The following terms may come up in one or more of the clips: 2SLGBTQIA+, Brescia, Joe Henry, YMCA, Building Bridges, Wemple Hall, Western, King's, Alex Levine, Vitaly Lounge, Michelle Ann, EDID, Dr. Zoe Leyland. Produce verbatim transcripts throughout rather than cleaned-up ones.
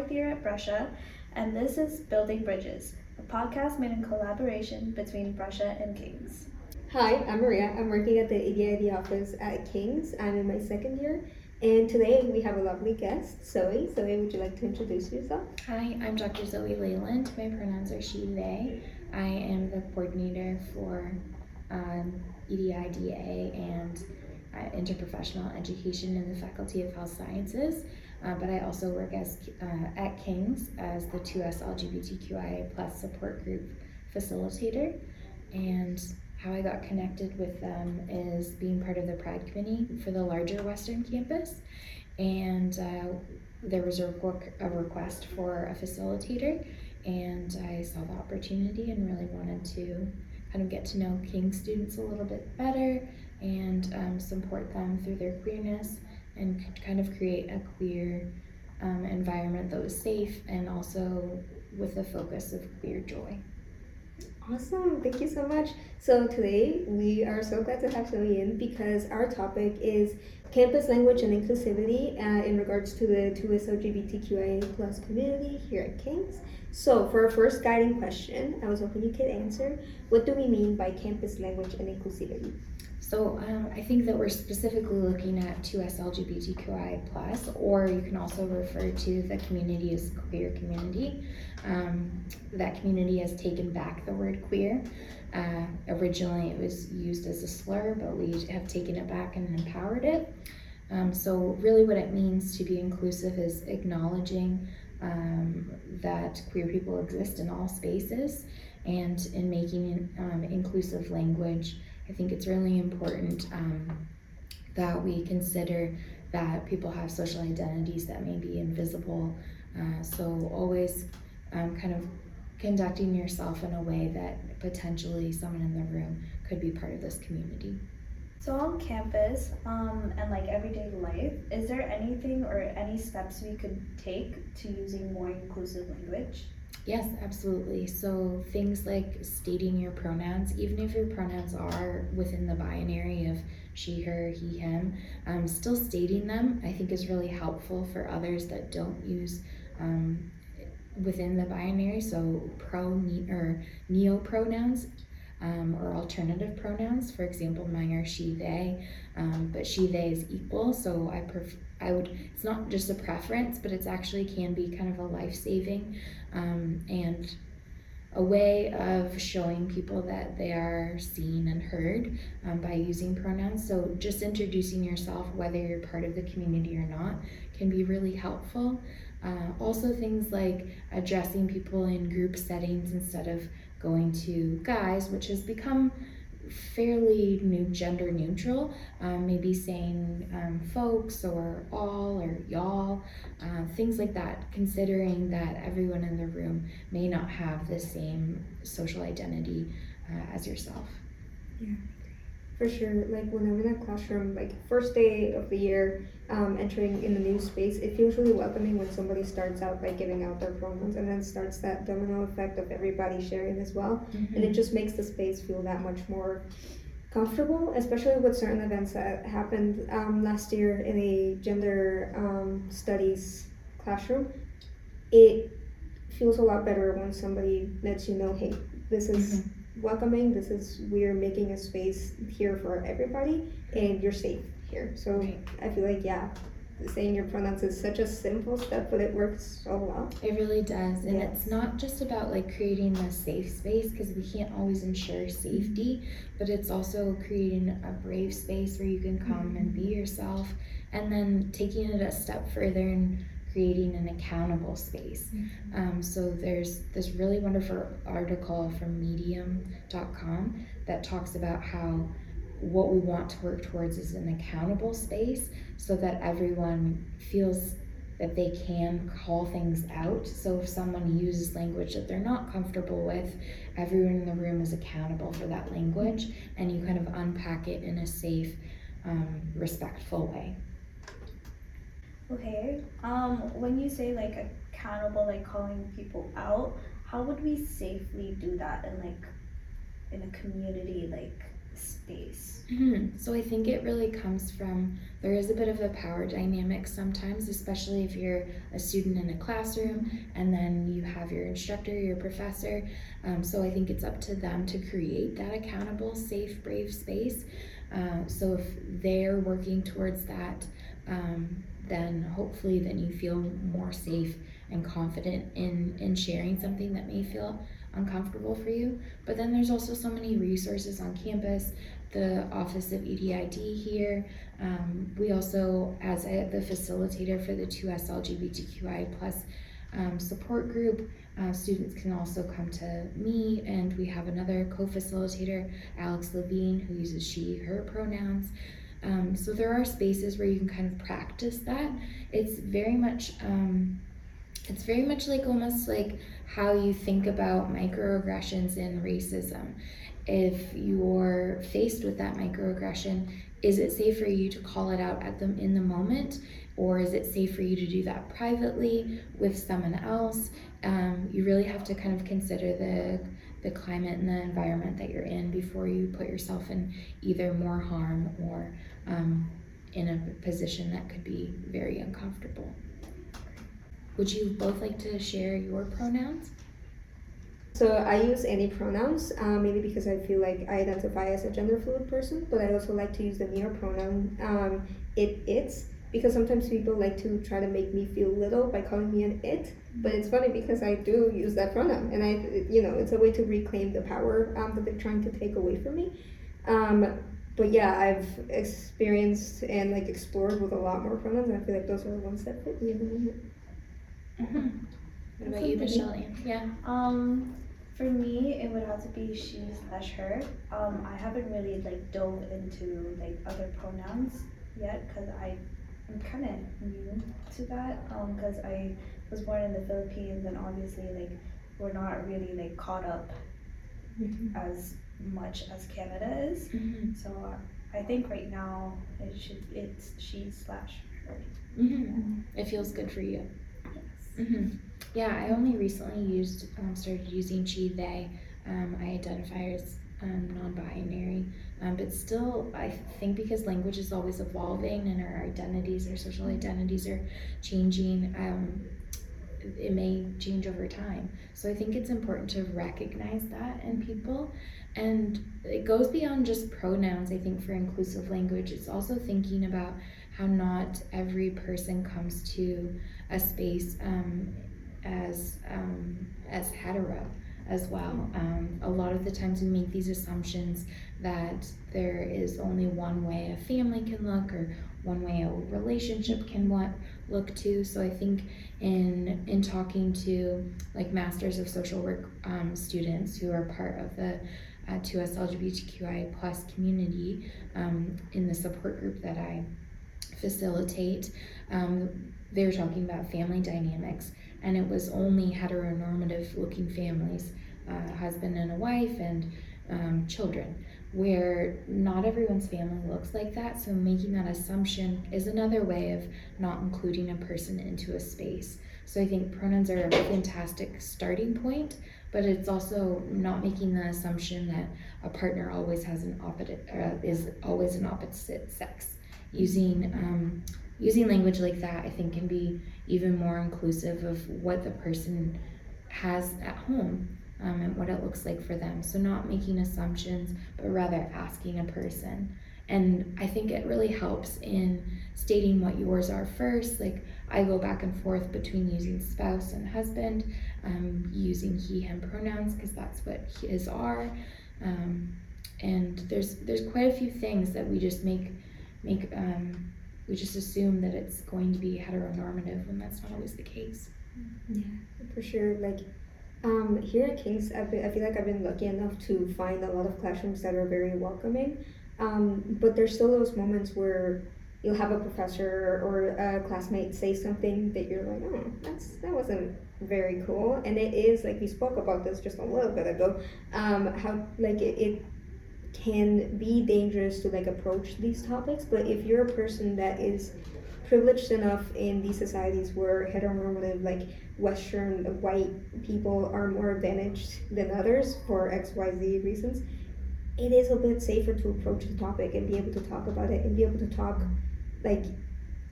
fourth year at Brescia, and this is Building Bridges, a podcast made in collaboration between Brescia and King's. Hi, I'm Maria. I'm working at the E D I D office at King's. I'm in my second year, and today we have a lovely guest, Zoe. Zoe, would you like to introduce yourself? Hi, I'm Doctor Zoe Leyland. My pronouns are she, they. I am the coordinator for um, E D I D A and uh, interprofessional education in the Faculty of Health Sciences, uh, but I also work as uh, at King's as the two S L G B T Q I A plus support group facilitator. And how I got connected with them is being part of the Pride Committee for the larger Western campus, and uh, there was a, requ- a request for a facilitator, and I saw the opportunity and really wanted to kind of get to know King students a little bit better and um, support them through their queerness and kind of create a queer um, environment that was safe and also with a focus of queer joy. Awesome, thank you so much. So today we are so glad to have Zoe in because our topic is campus language and inclusivity uh, in regards to the two S L G B T Q I A plus community here at King's. So for our first guiding question, I was hoping you could answer, what do we mean by campus language and inclusivity? So um, I think that we're specifically looking at two S L G B T Q I A plus, or you can also refer to the community as queer community. Um, that community has taken back the word queer. Uh, originally it was used as a slur, but we have taken it back and empowered it. Um, so really what it means to be inclusive is acknowledging um, that queer people exist in all spaces, and in making um, inclusive language, I think it's really important um, that we consider that people have social identities that may be invisible. Uh, so always um, kind of conducting yourself in a way that potentially someone in the room could be part of this community. So on campus um, and like everyday life, is there anything or any steps we could take to using more inclusive language? Yes, absolutely. So things like stating your pronouns, even if your pronouns are within the binary of she, her, he, him, um, still stating them I think is really helpful for others that don't use um, within the binary, so pro ne- or neo pronouns um, or alternative pronouns. For example, mine are she, they, um, but she, they is equal, so I prefer I would, it's not just a preference, but it's actually can be kind of a life-saving um, and a way of showing people that they are seen and heard um, by using pronouns. So just introducing yourself, whether you're part of the community or not, can be really helpful. Uh, also things like addressing people in group settings instead of going to guys, which has become fairly new gender neutral, um, maybe saying um, folks or all or y'all, uh, things like that, considering that everyone in the room may not have the same social identity uh, as yourself. Yeah, for sure. Like when I'm in a classroom, like first day of the year, um, entering in the new space, it feels really welcoming when somebody starts out by giving out their pronouns, and then starts that domino effect of everybody sharing as well. Mm-hmm. And it just makes the space feel that much more comfortable, especially with certain events that happened um, last year in a gender um, studies classroom. It feels a lot better when somebody lets you know, hey, this is mm-hmm. welcoming, this is, we're making a space here for everybody and you're safe here. So right. I feel like, yeah, saying your pronouns is such a simple step, but it works so well. It really does. And yes. It's not just about like creating a safe space, because we can't always ensure safety, but it's also creating a brave space where you can come mm-hmm. and be yourself, and then taking it a step further and creating an accountable space. Mm-hmm. Um, so there's this really wonderful article from medium dot com that talks about how what we want to work towards is an accountable space, so that everyone feels that they can call things out. So if someone uses language that they're not comfortable with, everyone in the room is accountable for that language, and you kind of unpack it in a safe, um, respectful way. Okay, um, when you say like accountable, like calling people out, how would we safely do that in like in a community like space? Mm-hmm. So I think it really comes from, there is a bit of a power dynamic sometimes, especially if you're a student in a classroom and then you have your instructor, your professor. Um, so I think it's up to them to create that accountable, safe, brave space. Uh, so if they're working towards that, um, then hopefully then you feel more safe and confident in, in sharing something that may feel uncomfortable for you. But then there's also so many resources on campus, the Office of E D I D here. Um, we also, as a, the facilitator for the two S L G B T Q I A plus um, support group, uh, students can also come to me, and we have another co-facilitator, Alex Levine, who uses she, her pronouns. Um, so there are spaces where you can kind of practice that. It's very much, um, it's very much like almost like how you think about microaggressions in racism. If you're faced with that microaggression, is it safe for you to call it out at them in the moment, or is it safe for you to do that privately with someone else? Um, you really have to kind of consider the the climate and the environment that you're in before you put yourself in either more harm or um, in a position that could be very uncomfortable. Would you both like to share your pronouns? So I use any pronouns, uh, mainly because I feel like I identify as a gender fluid person, but I also like to use the near pronoun, um, it, it's, because sometimes people like to try to make me feel little by calling me an it, but it's funny because I do use that pronoun, and I, you know, it's a way to reclaim the power um, that they're trying to take away from me. Um, but yeah, I've experienced and like explored with a lot more pronouns, and I feel like those are the ones that fit me. Mm-hmm. What about you, Michelle? Yeah. Um, for me, it would have to be she slash her. Um, I haven't really like dove into like other pronouns yet because I I'm kind of new to that. Um, because I was born in the Philippines, and obviously like we're not really like caught up mm-hmm. as much as Canada is. Mm-hmm. So uh, I think right now it should it's she slash her. Mm-hmm. Yeah. It feels good for you. Mm-hmm. Yeah, I only recently used um, started using she, they. Um, I identify as um, non-binary, um, but still I think because language is always evolving and our identities, our social identities are changing, um, it may change over time. So I think it's important to recognize that in people. And it goes beyond just pronouns, I think, for inclusive language. It's also thinking about how not every person comes to a space um, as um, as hetero as well. Um, a lot of the times we make these assumptions that there is only one way a family can look or one way a relationship can want, look to. So I think in in talking to like Masters of Social Work um, students who are part of the uh, two S L G B T Q I A plus community um, in the support group that I facilitate, um, they were talking about family dynamics, and it was only heteronormative looking families, uh, husband and a wife and um, children, where not everyone's family looks like that. So making that assumption is another way of not including a person into a space. So I think pronouns are a fantastic starting point, but it's also not making the assumption that a partner always has an opposite, uh, is always an opposite sex. Using um, using language like that, I think, can be even more inclusive of what the person has at home um, and what it looks like for them. So not making assumptions, but rather asking a person. And I think it really helps in stating what yours are first. Like, I go back and forth between using spouse and husband, um, using he, him pronouns, because that's what his are. Um, and there's there's quite a few things that we just make Make um, we just assume that it's going to be heteronormative, and that's not always the case. Yeah, for sure. Like um, here at King's, I've been, I feel like I've been lucky enough to find a lot of classrooms that are very welcoming. Um, but there's still those moments where you'll have a professor or a classmate say something that you're like, oh, that's that wasn't very cool. And it is, like we spoke about this just a little bit ago. Um, how like it. it can be dangerous to like approach these topics, but if you're a person that is privileged enough in these societies where heteronormative, like Western white people are more advantaged than others for X Y Z reasons, it is a bit safer to approach the topic and be able to talk about it and be able to talk, like,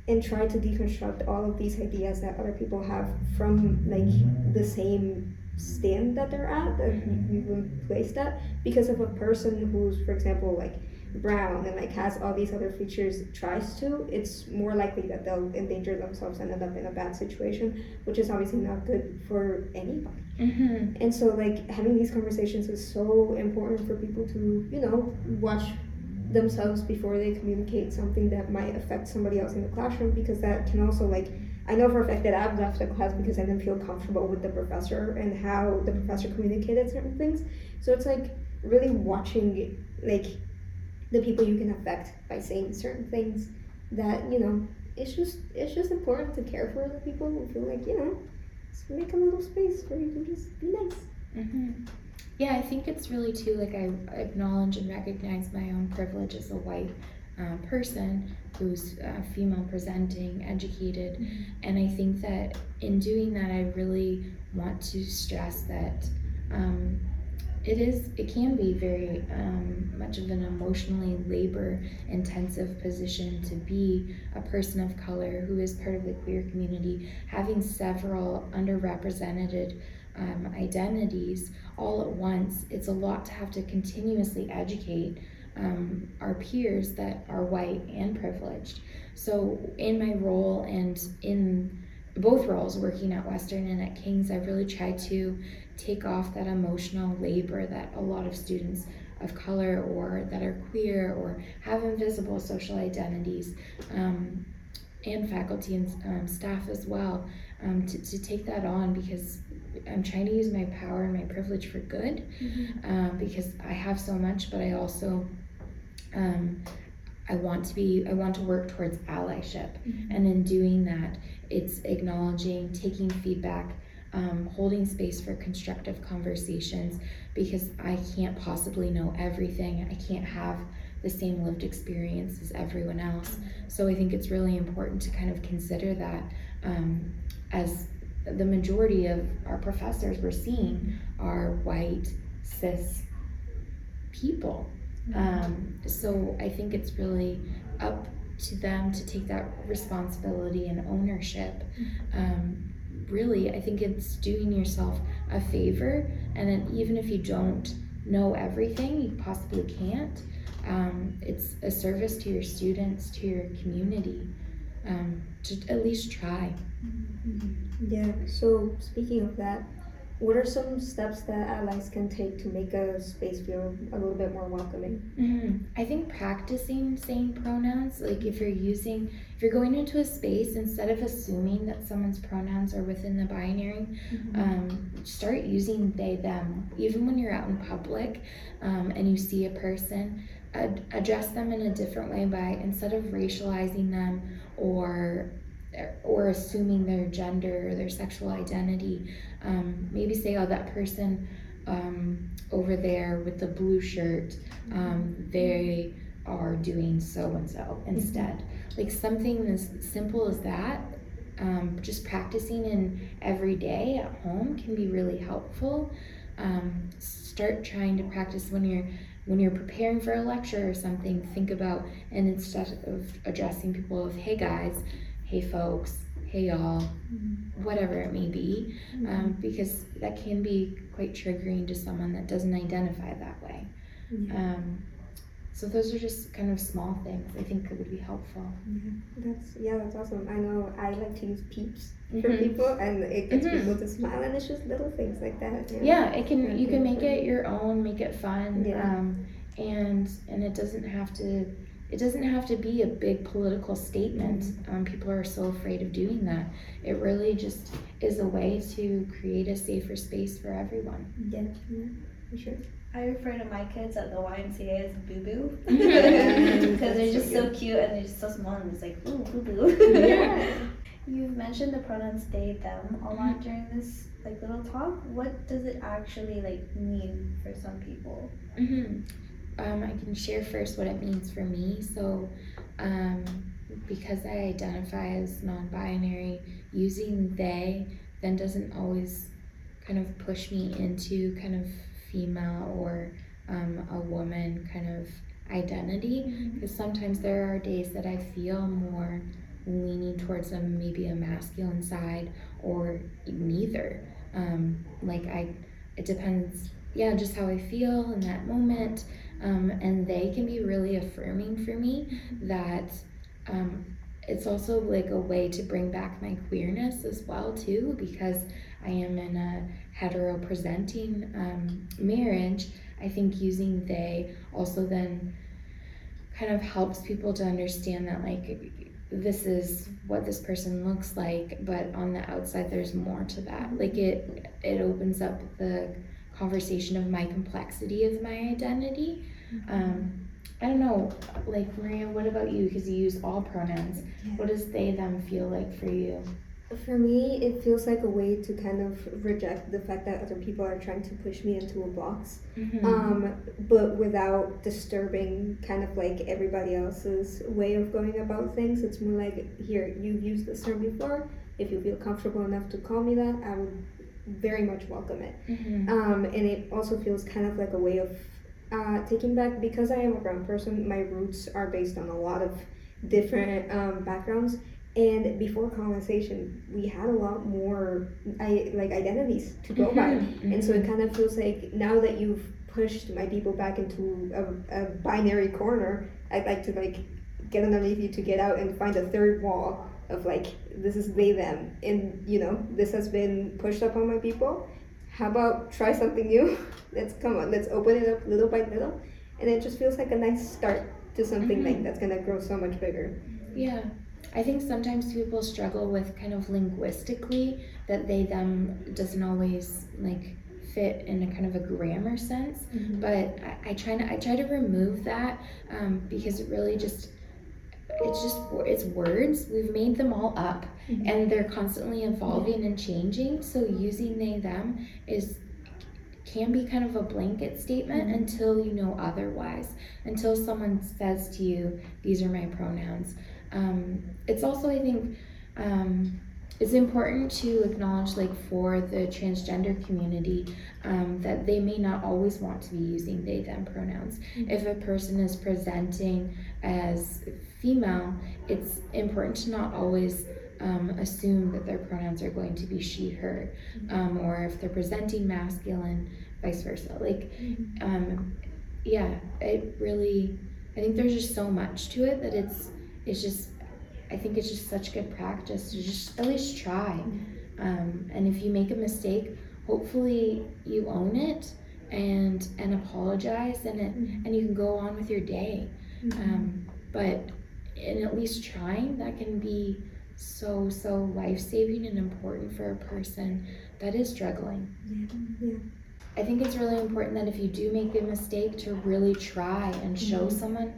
and try to deconstruct all of these ideas that other people have from, like, the same stand that they're at, that you've placed at, because if a person who's, for example, like, brown and, like, has all these other features tries to, it's more likely that they'll endanger themselves and end up in a bad situation, which is obviously not good for anybody. Mm-hmm. And so, like, having these conversations is so important for people to, you know, watch themselves before they communicate something that might affect somebody else in the classroom, because that can also, like, I know for a fact that I've left a class because I didn't feel comfortable with the professor and how the professor communicated certain things. So it's, like, really watching, like, the people you can affect by saying certain things that, you know, it's just it's just important to care for other people and feel like, you know, just make a little space where you can just be nice. Mm-hmm. Yeah, I think it's really, too, like, I acknowledge and recognize my own privilege as a white uh, person who's uh, female presenting, educated, mm-hmm. and I think that in doing that, I really want to stress that um, It is. It can be very um, much of an emotionally labor-intensive position to be a person of color who is part of the queer community, having several underrepresented um, identities all at once. It's a lot to have to continuously educate um, our peers that are white and privileged. So in my role and in both roles, working at Western and at King's, I really try to take off that emotional labor that a lot of students of color or that are queer or have invisible social identities um, and faculty and um, staff as well um, to, to take that on, because I'm trying to use my power and my privilege for good, mm-hmm. uh, because I have so much, but I also um, I want to be, I want to work towards allyship. Mm-hmm. And in doing that, it's acknowledging, taking feedback, um, holding space for constructive conversations, because I can't possibly know everything. I can't have the same lived experience as everyone else. So I think it's really important to kind of consider that um, as the majority of our professors we're seeing are white, cis people. Um, so I think it's really up to them to take that responsibility and ownership. Um, really, I think it's doing yourself a favor, and then even if you don't know everything, you possibly can't, um, it's a service to your students, to your community, um, to at least try. Yeah, so speaking of that, what are some steps that allies can take to make a space feel a little bit more welcoming? Mm-hmm. I think practicing saying pronouns, like if you're using, if you're going into a space, instead of assuming that someone's pronouns are within the binary, mm-hmm. um, start using they, them. Even when you're out in public um, and you see a person, ad- address them in a different way by, instead of racializing them or or assuming their gender or their sexual identity, um, maybe say, oh, that person um, over there with the blue shirt, um, they are doing so-and-so instead. Mm-hmm. Like something as simple as that, um, just practicing in every day at home can be really helpful. Um, start trying to practice when you're When you're preparing for a lecture or something, think about, and instead of addressing people with, hey guys, hey folks, hey y'all, mm-hmm. whatever it may be, mm-hmm. um, because that can be quite triggering to someone that doesn't identify that way. Mm-hmm. Um, so those are just kind of small things I think that would be helpful. Mm-hmm. That's yeah, that's awesome. I know I like to use peeps mm-hmm. for people, and it gets mm-hmm. people to smile, and it's just little things like that. You know? Yeah, it can. You can make it your own, make it fun, yeah. um, and and it doesn't have to. It doesn't have to be a big political statement. Um, people are so afraid of doing that. It really just is a way to create a safer space for everyone. Yeah, yeah, for sure. I refer to my kids at the Y M C A as boo-boo, because they're just so cute and they're just so small and it's like, ooh, boo-boo. Yeah. You've mentioned the pronouns they, them a lot during this like little talk. What does it actually like mean for some people? Mm-hmm. Um, I can share first what it means for me. So, um, because I identify as non-binary, using they then doesn't always kind of push me into kind of female or um, a woman kind of identity, because sometimes there are days that I feel more leaning towards a maybe a masculine side or neither. Um, like I, it depends, yeah, just how I feel in that moment. Um, and they can be really affirming for me that um, it's also like a way to bring back my queerness as well too, because I am in a hetero presenting um, marriage. I think using they also then kind of helps people to understand that like this is what this person looks like, but on the outside there's more to that. Like it it opens up the conversation of my complexity of my identity. Mm-hmm. Um, I don't know, like Maria, what about you? Because you use all pronouns. Yeah. What does they them feel like for you? For me, it feels like a way to kind of reject the fact that other people are trying to push me into a box, mm-hmm. um, but without disturbing kind of like everybody else's way of going about things. It's more like, here, you've used this term before. If you feel comfortable enough to call me that, I would very much welcome it. Mm-hmm. Um, and it also feels kind of like a way of uh, taking back, because I am a brown person, my roots are based on a lot of different um, backgrounds. And before colonization, we had a lot more I, like identities to go mm-hmm. by. Mm-hmm. And so it kind of feels like now that you've pushed my people back into a, a binary corner, I'd like to like get underneath you to get out and find a third wall of like, this is they, them. And you know, this has been pushed up on my people. How about try something new? Let's come on, let's open it up little by little. And it just feels like a nice start to something mm-hmm. like that's gonna grow so much bigger. Yeah. I think sometimes people struggle with kind of linguistically that they, them doesn't always like fit in a kind of a grammar sense, mm-hmm. but I, I try to, I try to remove that um, because it really just, it's just, it's words. We've made them all up mm-hmm. and they're constantly evolving and changing. So using they, them is can be kind of a blanket statement mm-hmm. until you know otherwise, until someone says to you, these are my pronouns. Um, it's also, I think, um, it's important to acknowledge, like, for the transgender community, um, that they may not always want to be using they, them pronouns. Mm-hmm. If a person is presenting as female, it's important to not always um, assume that their pronouns are going to be she, her, mm-hmm. um, or if they're presenting masculine, vice versa. Like, mm-hmm. um, yeah, it really, I think there's just so much to it that it's, It's just, I think it's just such good practice to just at least try. Um, and if you make a mistake, hopefully you own it and and apologize, and it and you can go on with your day. Um, but in at least trying, that can be so so life-saving and important for a person that is struggling. Yeah. Yeah. I think it's really important that if you do make a mistake, to really try and show mm-hmm. someone.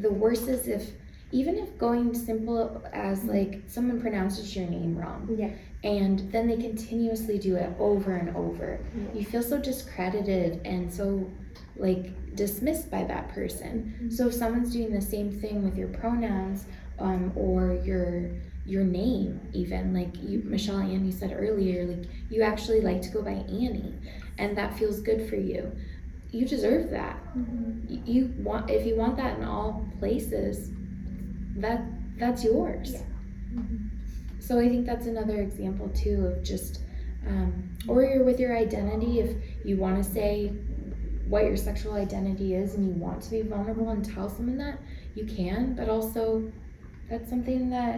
The worst is if. Even if going simple as like someone pronounces your name wrong, yeah. and then they continuously do it over and over, yeah. you feel so discredited and so like dismissed by that person. Mm-hmm. So if someone's doing the same thing with your pronouns um, or your your name, even like you, Michelle Ann, you said earlier, like you actually like to go by Annie, and that feels good for you. You deserve that. Mm-hmm. You want if you want that in all places. that that's yours. Yeah. Mm-hmm. So I think that's another example too of just um, or you're with your identity, if you want to say what your sexual identity is and you want to be vulnerable and tell someone that, you can, but also that's something that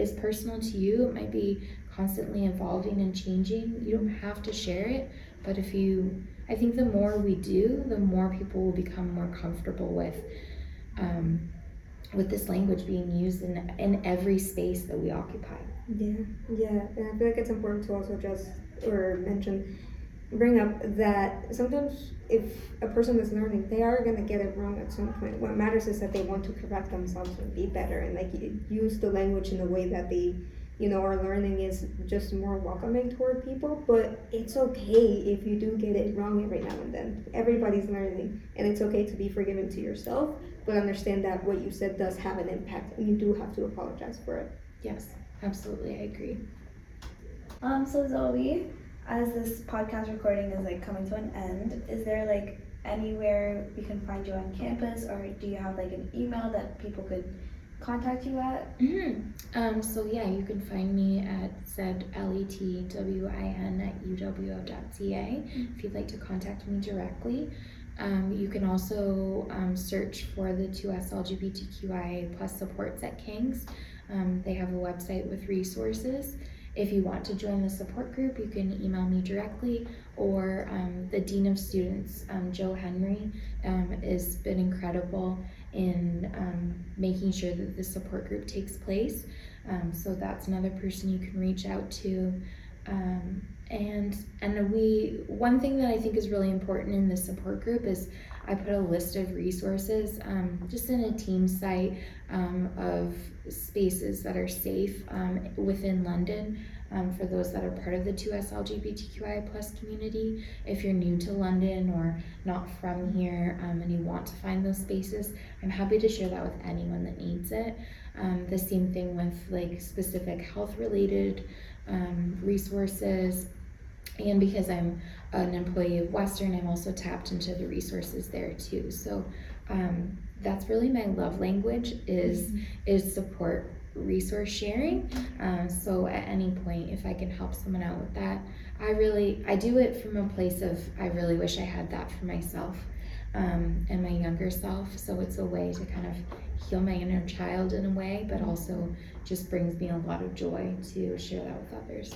is personal to you. It might be constantly evolving and changing. You don't have to share it, but if you I think the more we do, the more people will become more comfortable with um, with this language being used in in every space that we occupy. Yeah, yeah, and I feel like it's important to also just, or mention, bring up that sometimes if a person is learning, they are gonna get it wrong at some point. What matters is that they want to correct themselves and be better, and like use the language in a way that they, you know, are learning is just more welcoming toward people. But it's okay if you do get it wrong every now and then. Everybody's learning, and it's okay to be forgiving to yourself, but understand that what you said does have an impact, and you do have to apologize for it. Yes, absolutely, I agree. Um, so Zoe, as this podcast recording is like coming to an end, is there like anywhere we can find you on campus, or do you have like an email that people could contact you at? Mm-hmm. Um, so yeah, you can find me at Z L E T W I N at U W O dot C A mm-hmm. if you'd like to contact me directly. Um, you can also um, search for the two S L G B T Q I A plus supports at King's. Um, they have a website with resources. If you want to join the support group, you can email me directly, or um, the Dean of Students, um, Joe Henry, um, has been incredible in um, making sure that the support group takes place. Um, so that's another person you can reach out to. Um, and and we one thing that I think is really important in the support group is I put a list of resources um, just in a team site um, of spaces that are safe um, within London um, for those that are part of the two S L G B T Q I A plus community. If you're new to London or not from here um, and you want to find those spaces, I'm happy to share that with anyone that needs it. Um, the same thing with like specific health related um, resources. And because I'm an employee of Western, I'm also tapped into the resources there too. So um, that's really my love language is mm-hmm. is support, resource sharing. Um, so at any point, if I can help someone out with that, I really, I do it from a place of, I really wish I had that for myself um, and my younger self. So it's a way to kind of heal my inner child in a way, but also just brings me a lot of joy to share that with others.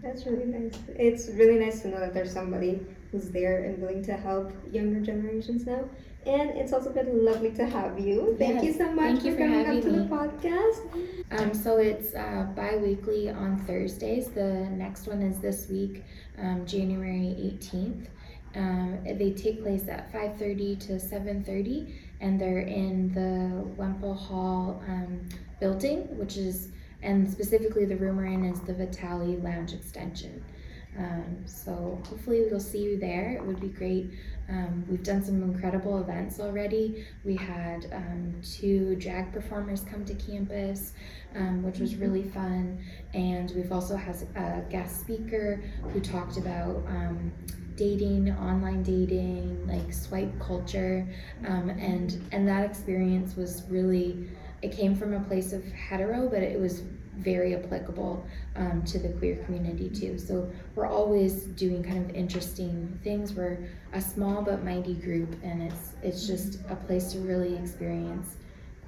That's really nice. It's really nice to know that there's somebody who's there and willing to help younger generations now. And it's also been lovely to have you. Thank yes. you so much Thank for, you for coming up to me. The podcast. Um, so it's uh, bi-weekly on Thursdays. The next one is this week, um, January eighteenth. Um, they take place at five thirty to seven thirty, and they're in the Wemple Hall um, building, which is and specifically the room we're in is the Vitaly Lounge extension. Um, so hopefully we'll see you there. It would be great. Um, we've done some incredible events already. We had um, two drag performers come to campus, um, which was really fun. And we've also had a guest speaker who talked about um, dating, online dating, like swipe culture. Um, and, and that experience was really, it came from a place of hetero, but it was very applicable um, to the queer community too. So we're always doing kind of interesting things. We're a small but mighty group, and it's it's just a place to really experience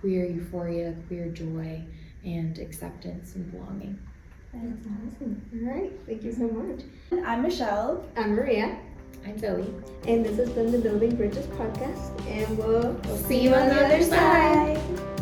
queer euphoria, queer joy, and acceptance and belonging. That's awesome. All right, thank you so much. I'm Michelle. I'm Maria. I'm Zoe. And this has been the Building Bridges podcast, and we'll, we'll see you on the other side. side.